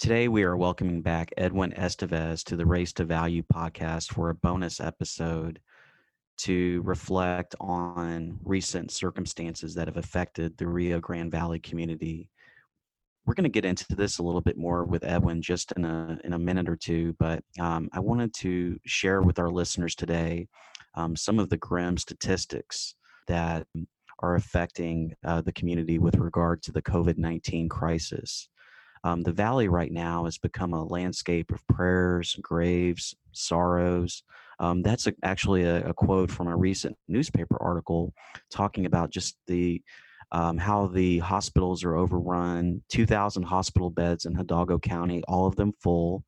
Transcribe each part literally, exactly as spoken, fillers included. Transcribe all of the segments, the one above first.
Today, we are welcoming back Edwin Estevez to the Race to Value podcast for a bonus episode to reflect on recent circumstances that have affected the Rio Grande Valley community. We're going to get into this a little bit more with Edwin just in a in a minute or two, but um, I wanted to share with our listeners today um, some of the grim statistics that are affecting uh, the community with regard to the COVID nineteen crisis. Um, the Valley right now has become a landscape of prayers, graves, sorrows. Um, that's a, actually a, a quote from a recent newspaper article talking about just the um, how the hospitals are overrun, two thousand hospital beds in Hidalgo County, all of them full.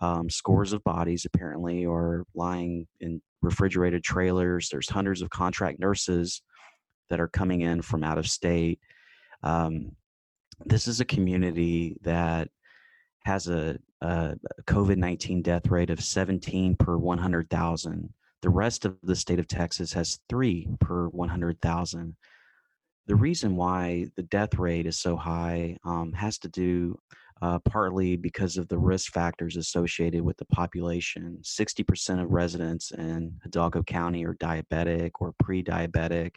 Um, scores of bodies apparently are lying in refrigerated trailers. There's hundreds of contract nurses that are coming in from out of state. Um, This is a community that has a, a COVID nineteen death rate of seventeen per one hundred thousand. The rest of the state of Texas has three per one hundred thousand. The reason why the death rate is so high um, has to do uh, partly because of the risk factors associated with the population. sixty percent of residents in Hidalgo County are diabetic or pre-diabetic,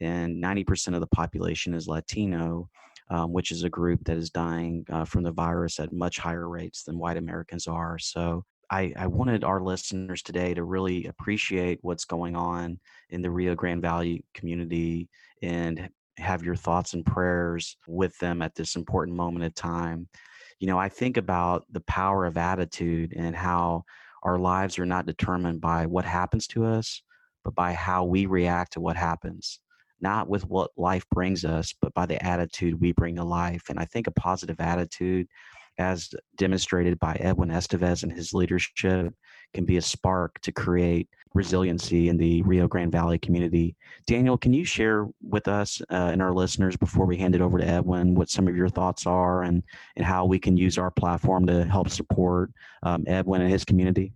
and ninety percent of the population is Latino. Um, which is a group that is dying uh, from the virus at much higher rates than white Americans are. So I, I wanted our listeners today to really appreciate what's going on in the Rio Grande Valley community and have your thoughts and prayers with them at this important moment of time. You know, I think about the power of attitude and how our lives are not determined by what happens to us, but by how we react to what happens. Not with what life brings us, but by the attitude we bring to life. And I think a positive attitude, as demonstrated by Edwin Estevez and his leadership, can be a spark to create resiliency in the Rio Grande Valley community. Daniel, can you share with us uh, and our listeners, before we hand it over to Edwin, what some of your thoughts are and, and how we can use our platform to help support um, Edwin and his community?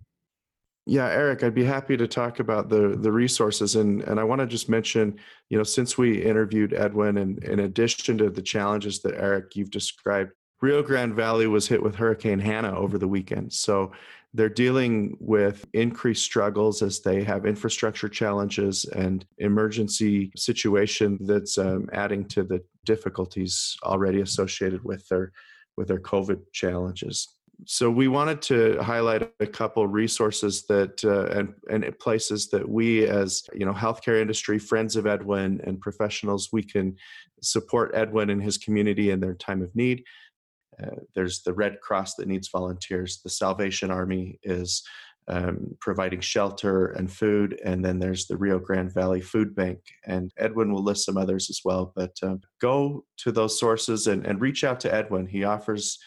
Yeah, Eric, I'd be happy to talk about the the resources. And, and I want to just mention, you know, since we interviewed Edwin, and in addition to the challenges that, Eric, you've described, Rio Grande Valley was hit with Hurricane Hanna over the weekend. So they're dealing with increased struggles as they have infrastructure challenges and emergency situation that's um, adding to the difficulties already associated with their with their COVID challenges. So we wanted to highlight a couple resources that uh, and and places that we, as you know, healthcare industry, friends of Edwin, and professionals, we can support Edwin and his community in their time of need. Uh, there's the Red Cross that needs volunteers. The Salvation Army is um, providing shelter and food, and then there's the Rio Grande Valley Food Bank. And Edwin will list some others as well. But um, go to those sources and and reach out to Edwin. He offers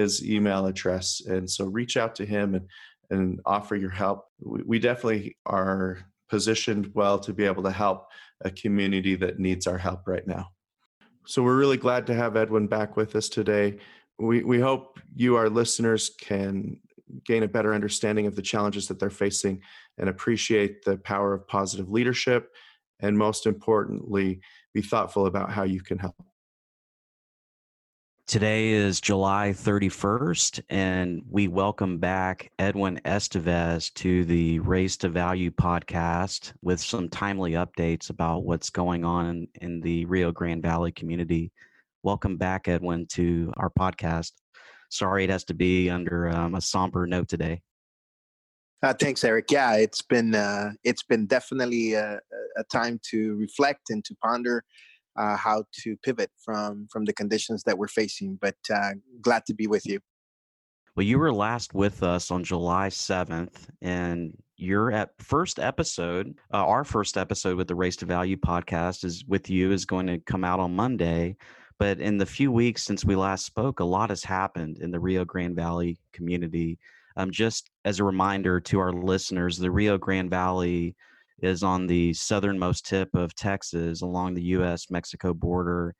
his email address. And so reach out to him and, and offer your help. We definitely are positioned well to be able to help a community that needs our help right now. So we're really glad to have Edwin back with us today. We we hope you, our listeners, can gain a better understanding of the challenges that they're facing and appreciate the power of positive leadership. And most importantly, be thoughtful about how you can help. Today is July thirty-first, and we welcome back Edwin Estevez to the Race to Value podcast with some timely updates about what's going on in, in the Rio Grande Valley community. Welcome back, Edwin, to our podcast. Sorry it has to be under um, a somber note today. Uh, thanks, Eric. Yeah, it's been uh, it's been definitely a, a time to reflect and to ponder Uh, how to pivot from from the conditions that we're facing, but uh, glad to be with you. Well, you were last with us on July seventh, and your ep- first episode, uh, our first episode with the Race to Value podcast is with you is going to come out on Monday. But in the few weeks since we last spoke, a lot has happened in the Rio Grande Valley community. Um, just as a reminder to our listeners, the Rio Grande Valley is on the southernmost tip of Texas along the U S Mexico border.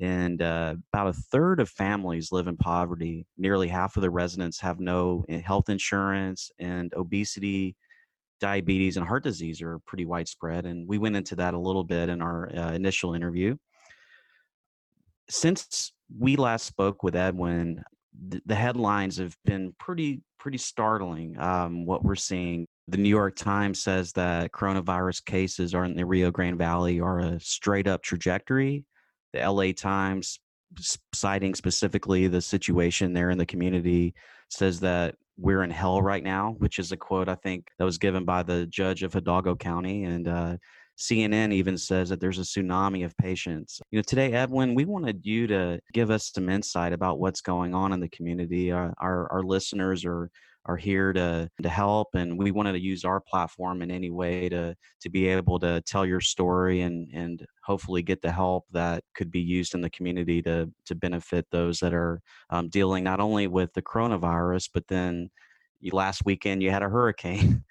And uh, about a third of families live in poverty. Nearly half of the residents have no health insurance, and obesity, diabetes, and heart disease are pretty widespread. And we went into that a little bit in our uh, initial interview. Since we last spoke with Edwin, th- the headlines have been pretty, pretty startling, um, what we're seeing. The New York Times says that coronavirus cases are in the Rio Grande Valley are a straight up trajectory. The L A Times, citing specifically the situation there in the community, says that we're in hell right now, which is a quote I think that was given by the judge of Hidalgo County. And uh, C N N even says that there's a tsunami of patients. You know, today, Edwin, we wanted you to give us some insight about what's going on in the community. Our our, our listeners are are here to to help, and we wanted to use our platform in any way to to be able to tell your story and and hopefully get the help that could be used in the community to to benefit those that are um, dealing not only with the coronavirus, but then you, last weekend you had a hurricane,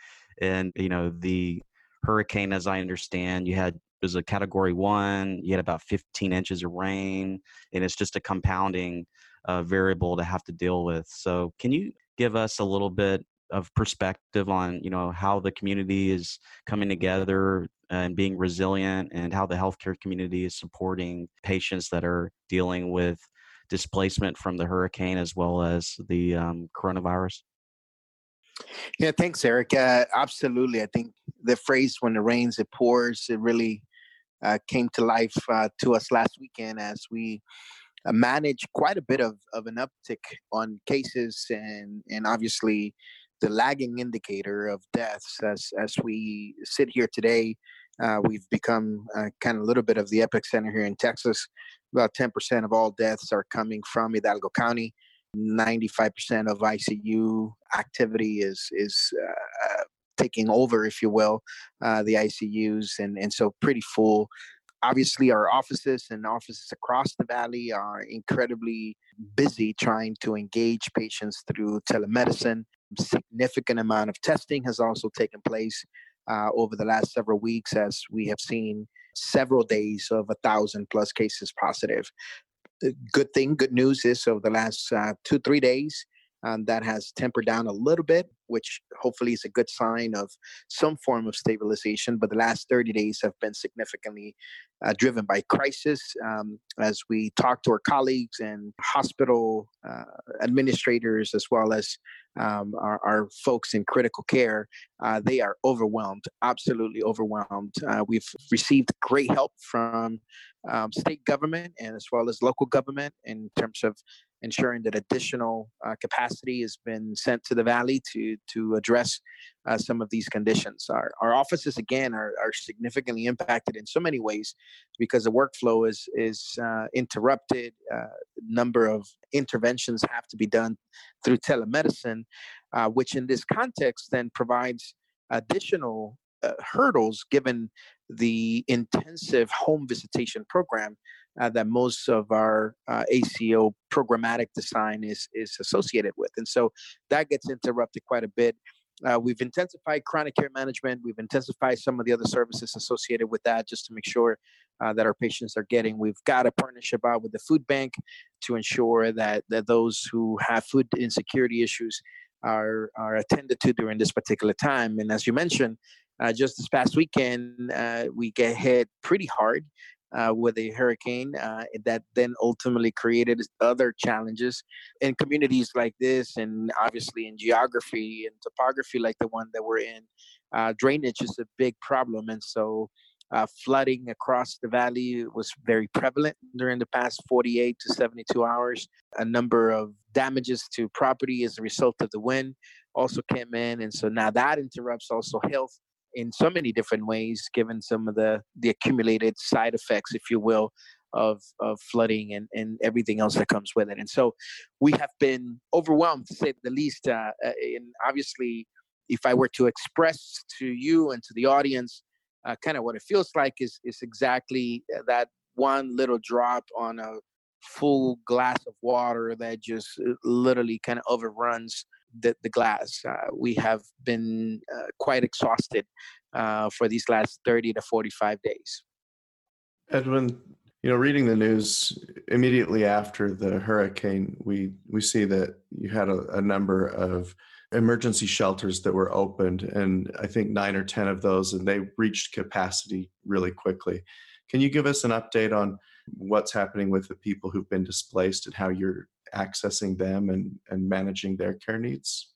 and you know the hurricane, as I understand, you had it was a category one. You had about fifteen inches of rain, and it's just a compounding uh, variable to have to deal with. So can you give us a little bit of perspective on, you know, how the community is coming together and being resilient, and how the healthcare community is supporting patients that are dealing with displacement from the hurricane as well as the um, coronavirus? Yeah, thanks, Eric. Uh, absolutely. I think the phrase, when it rains, it pours, it really uh, came to life uh, to us last weekend as we manage quite a bit of, of an uptick on cases and, and obviously the lagging indicator of deaths. As as we sit here today, uh, we've become uh, kind of a little bit of the epicenter here in Texas. About ten percent of all deaths are coming from Hidalgo County. ninety-five percent of I C U activity is is uh, taking over, if you will, uh, the I C Us, and, and so pretty full. Obviously, our offices and offices across the valley are incredibly busy trying to engage patients through telemedicine. Significant amount of testing has also taken place uh, over the last several weeks, as we have seen several days of a thousand plus cases positive. The good thing, good news is over the last uh, two, three days, um, that has tempered down a little bit, which hopefully is a good sign of some form of stabilization. But the last thirty days have been significantly uh, driven by crisis. Um, as we talk to our colleagues and hospital uh, administrators, as well as um, our, our folks in critical care, uh, they are overwhelmed, absolutely overwhelmed. Uh, we've received great help from um, state government and as well as local government in terms of ensuring that additional uh, capacity has been sent to the valley to to address uh, some of these conditions. Our, our offices, again, are, are significantly impacted in so many ways because the workflow is is uh, interrupted. A uh, number of interventions have to be done through telemedicine, uh, which in this context then provides additional uh, hurdles given the intensive home visitation program Uh, that most of our uh, A C O programmatic design is is associated with. And so that gets interrupted quite a bit. Uh, we've intensified chronic care management. We've intensified some of the other services associated with that just to make sure uh, that our patients are getting. We've got a partnership out with the food bank to ensure that, that those who have food insecurity issues are, are attended to during this particular time. And as you mentioned, uh, just this past weekend, uh, we get hit pretty hard Uh, with a hurricane uh, that then ultimately created other challenges in communities like this, and obviously in geography and topography like the one that we're in. Uh, drainage is a big problem, and so uh, flooding across the valley was very prevalent during the past forty-eight to seventy-two hours. A number of damages to property as a result of the wind also came in, and so now that interrupts also health in so many different ways, given some of the, the accumulated side effects, if you will, of, of flooding and, and everything else that comes with it. And so we have been overwhelmed, to say the least. Uh, and obviously, if I were to express to you and to the audience uh, kind of what it feels like is, is exactly that one little drop on a full glass of water that just literally kind of overruns The, the glass. Uh, we have been uh, quite exhausted uh, for these last thirty to forty-five days. Edwin, you know, reading the news immediately after the hurricane, we, we see that you had a, a number of emergency shelters that were opened, and I think nine or ten of those, and they reached capacity really quickly. Can you give us an update on what's happening with the people who've been displaced and how you're accessing them and, and managing their care needs?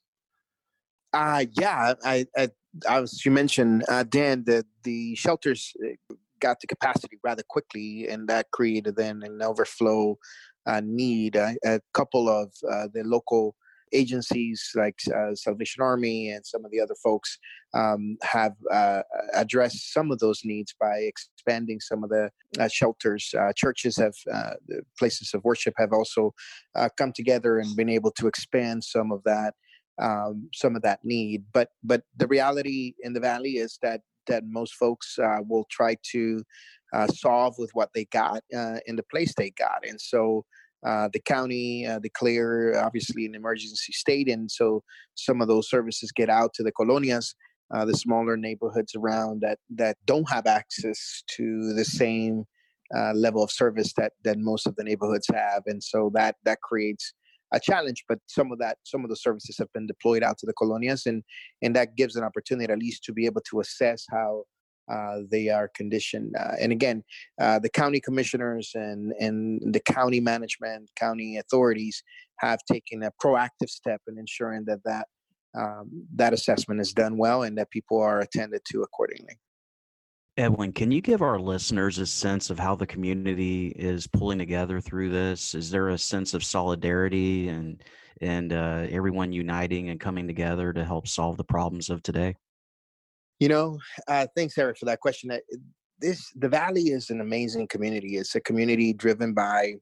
Uh, yeah, I, I, I was, you mentioned, uh, Dan, that the shelters got to capacity rather quickly, and that created then an overflow uh, need. A, a couple of uh, the local agencies like uh, Salvation Army and some of the other folks um, have uh, addressed some of those needs by expanding some of the uh, shelters. Uh, churches have, uh, places of worship have also uh, come together and been able to expand some of that. Um, some of that need, but but the reality in the valley is that that most folks uh, will try to uh, solve with what they got uh, in the place they got, and so uh, the county uh, declared obviously an emergency state, and so some of those services get out to the colonias, uh, the smaller neighborhoods around that that don't have access to the same uh, level of service that that most of the neighborhoods have, and so that that creates a challenge, but some of that, some of the services have been deployed out to the colonias, and and that gives an opportunity at least to be able to assess how uh, they are conditioned. Uh, and again, uh, the county commissioners and and the county management, county authorities have taken a proactive step in ensuring that that um, that assessment is done well and that people are attended to accordingly. Edwin, can you give our listeners a sense of how the community is pulling together through this? Is there a sense of solidarity and and uh, everyone uniting and coming together to help solve the problems of today? You know, uh, thanks, Eric, for that question. This the Valley is an amazing community. It's a community driven by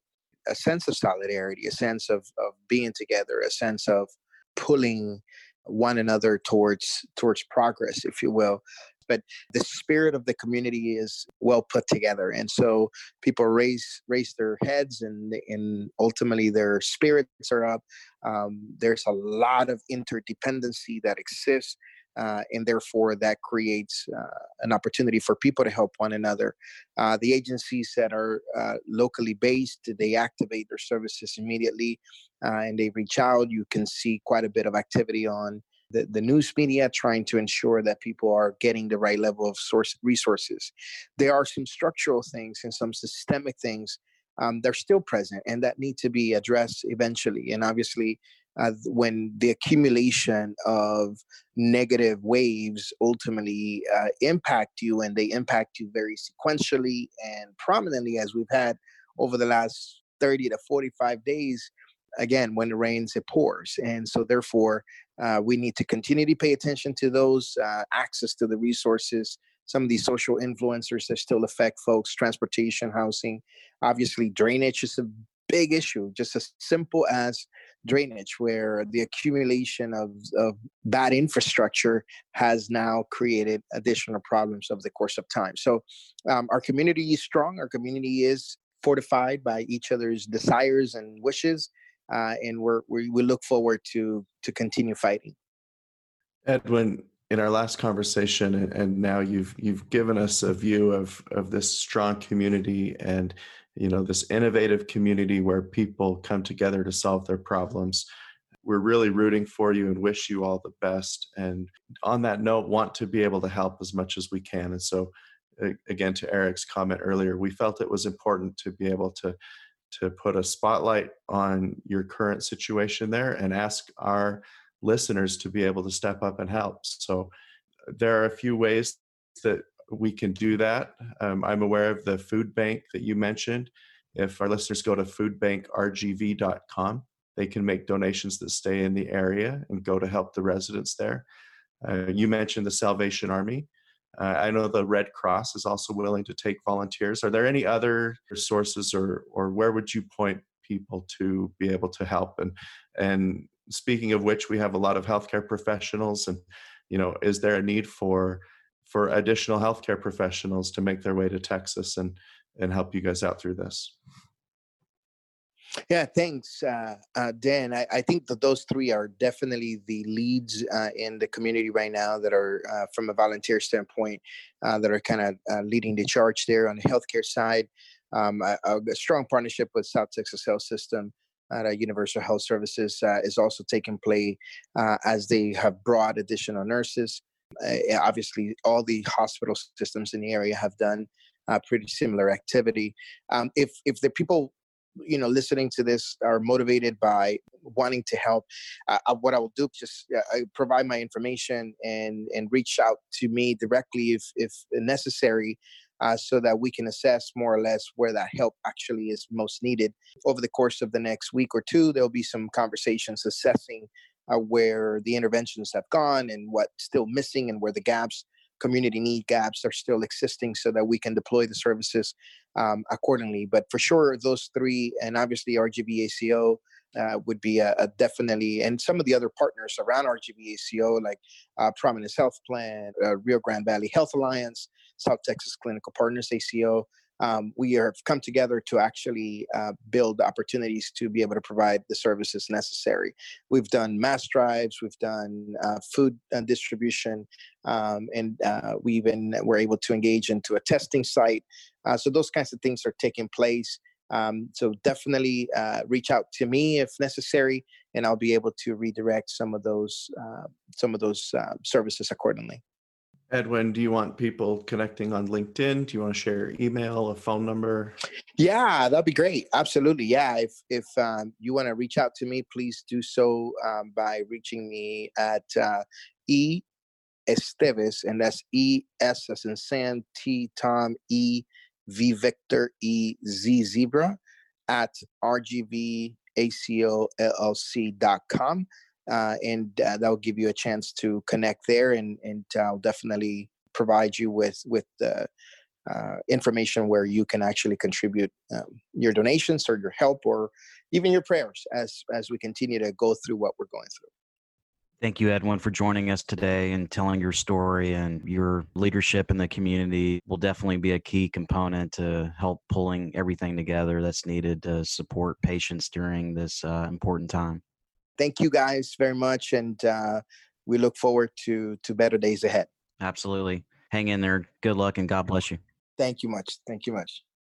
a sense of solidarity, a sense of of being together, a sense of pulling one another towards towards progress, if you will. But the spirit of the community is well put together. And so people raise raise their heads and, and ultimately their spirits are up. Um, there's a lot of interdependency that exists. Uh, and therefore, that creates uh, an opportunity for people to help one another. Uh, the agencies that are uh, locally based, they activate their services immediately uh, and they reach out. You can see quite a bit of activity on The, the news media trying to ensure that people are getting the right level of source resources. There are some structural things and some systemic things um, that are still present and that need to be addressed eventually. And obviously, uh, when the accumulation of negative waves ultimately uh, impact you, and they impact you very sequentially and prominently as we've had over the last thirty to forty-five days, again, when it rains, it pours. And so therefore, uh, we need to continue to pay attention to those, uh, access to the resources, some of these social influencers that still affect folks, transportation, housing. Obviously, drainage is a big issue, just as simple as drainage, where the accumulation of, of bad infrastructure has now created additional problems over the course of time. So um, our community is strong. Our community is fortified by each other's desires and wishes. Uh, and we're, we we look forward to to continue fighting. Edwin, in our last conversation, and, and now you've you've given us a view of of this strong community and you know this innovative community where people come together to solve their problems. We're really rooting for you and wish you all the best. And on that note, want to be able to help as much as we can. And so, again, to Eric's comment earlier, we felt it was important to be able to. to put a spotlight on your current situation there and ask our listeners to be able to step up and help. So there are a few ways that we can do that. Um, I'm aware of the food bank that you mentioned. If our listeners go to food bank r g v dot com, they can make donations that stay in the area and go to help the residents there. Uh, you mentioned the Salvation Army. Uh, I know the Red Cross is also willing to take volunteers. Are there any other sources, or or where would you point people to be able to help? And and speaking of which, we have a lot of healthcare professionals, and you know, is there a need for for additional healthcare professionals to make their way to Texas and and help you guys out through this? Yeah, thanks, uh, uh, Dan. I, I think that those three are definitely the leads uh, in the community right now that are, uh, from a volunteer standpoint, uh, that are kind of uh, leading the charge there on the healthcare side. Um, a, a strong partnership with South Texas Health System at uh, Universal Health Services uh, is also taking play uh, as they have brought additional nurses. Uh, obviously, all the hospital systems in the area have done uh, pretty similar activity. Um, if if the people you know, listening to this are motivated by wanting to help, uh, what I will do is just uh, provide my information and and reach out to me directly if if necessary, uh, so that we can assess more or less where that help actually is most needed. Over the course of the next week or two, there'll be some conversations assessing uh, where the interventions have gone and what's still missing and where the gaps, community need gaps, are still existing, so that we can deploy the services um, accordingly. But for sure, those three, and obviously R G V A C O, Uh, would be a, a definitely, and some of the other partners around R G V A C O, like uh, Prominence Health Plan, uh, Rio Grande Valley Health Alliance, South Texas Clinical Partners A C O. Um, we have come together to actually uh, build opportunities to be able to provide the services necessary. We've done mass drives, we've done uh, food distribution, um, and uh, we even were able to engage into a testing site. Uh, so those kinds of things are taking place. Um, so definitely uh, reach out to me if necessary, and I'll be able to redirect some of those uh, some of those uh, services accordingly. Edwin, do you want people connecting on LinkedIn? Do you want to share your email, a phone number? Yeah, that'd be great. Absolutely. Yeah. If if um, you want to reach out to me, please do so um, by reaching me at uh, E Estevez, and that's E S as in Sam, T Tom, E V Victor E Z Zebra at R G V A C O L L C dot com. Uh, and uh, that will give you a chance to connect there, and, and I'll definitely provide you with, with uh, uh, information where you can actually contribute um, your donations or your help or even your prayers as, as we continue to go through what we're going through. Thank you, Edwin, for joining us today and telling your story, and your leadership in the community will definitely be a key component to help pulling everything together that's needed to support patients during this uh, important time. Thank you guys very much, and uh, we look forward to, to better days ahead. Absolutely. Hang in there. Good luck, and God bless you. Thank you much. Thank you much.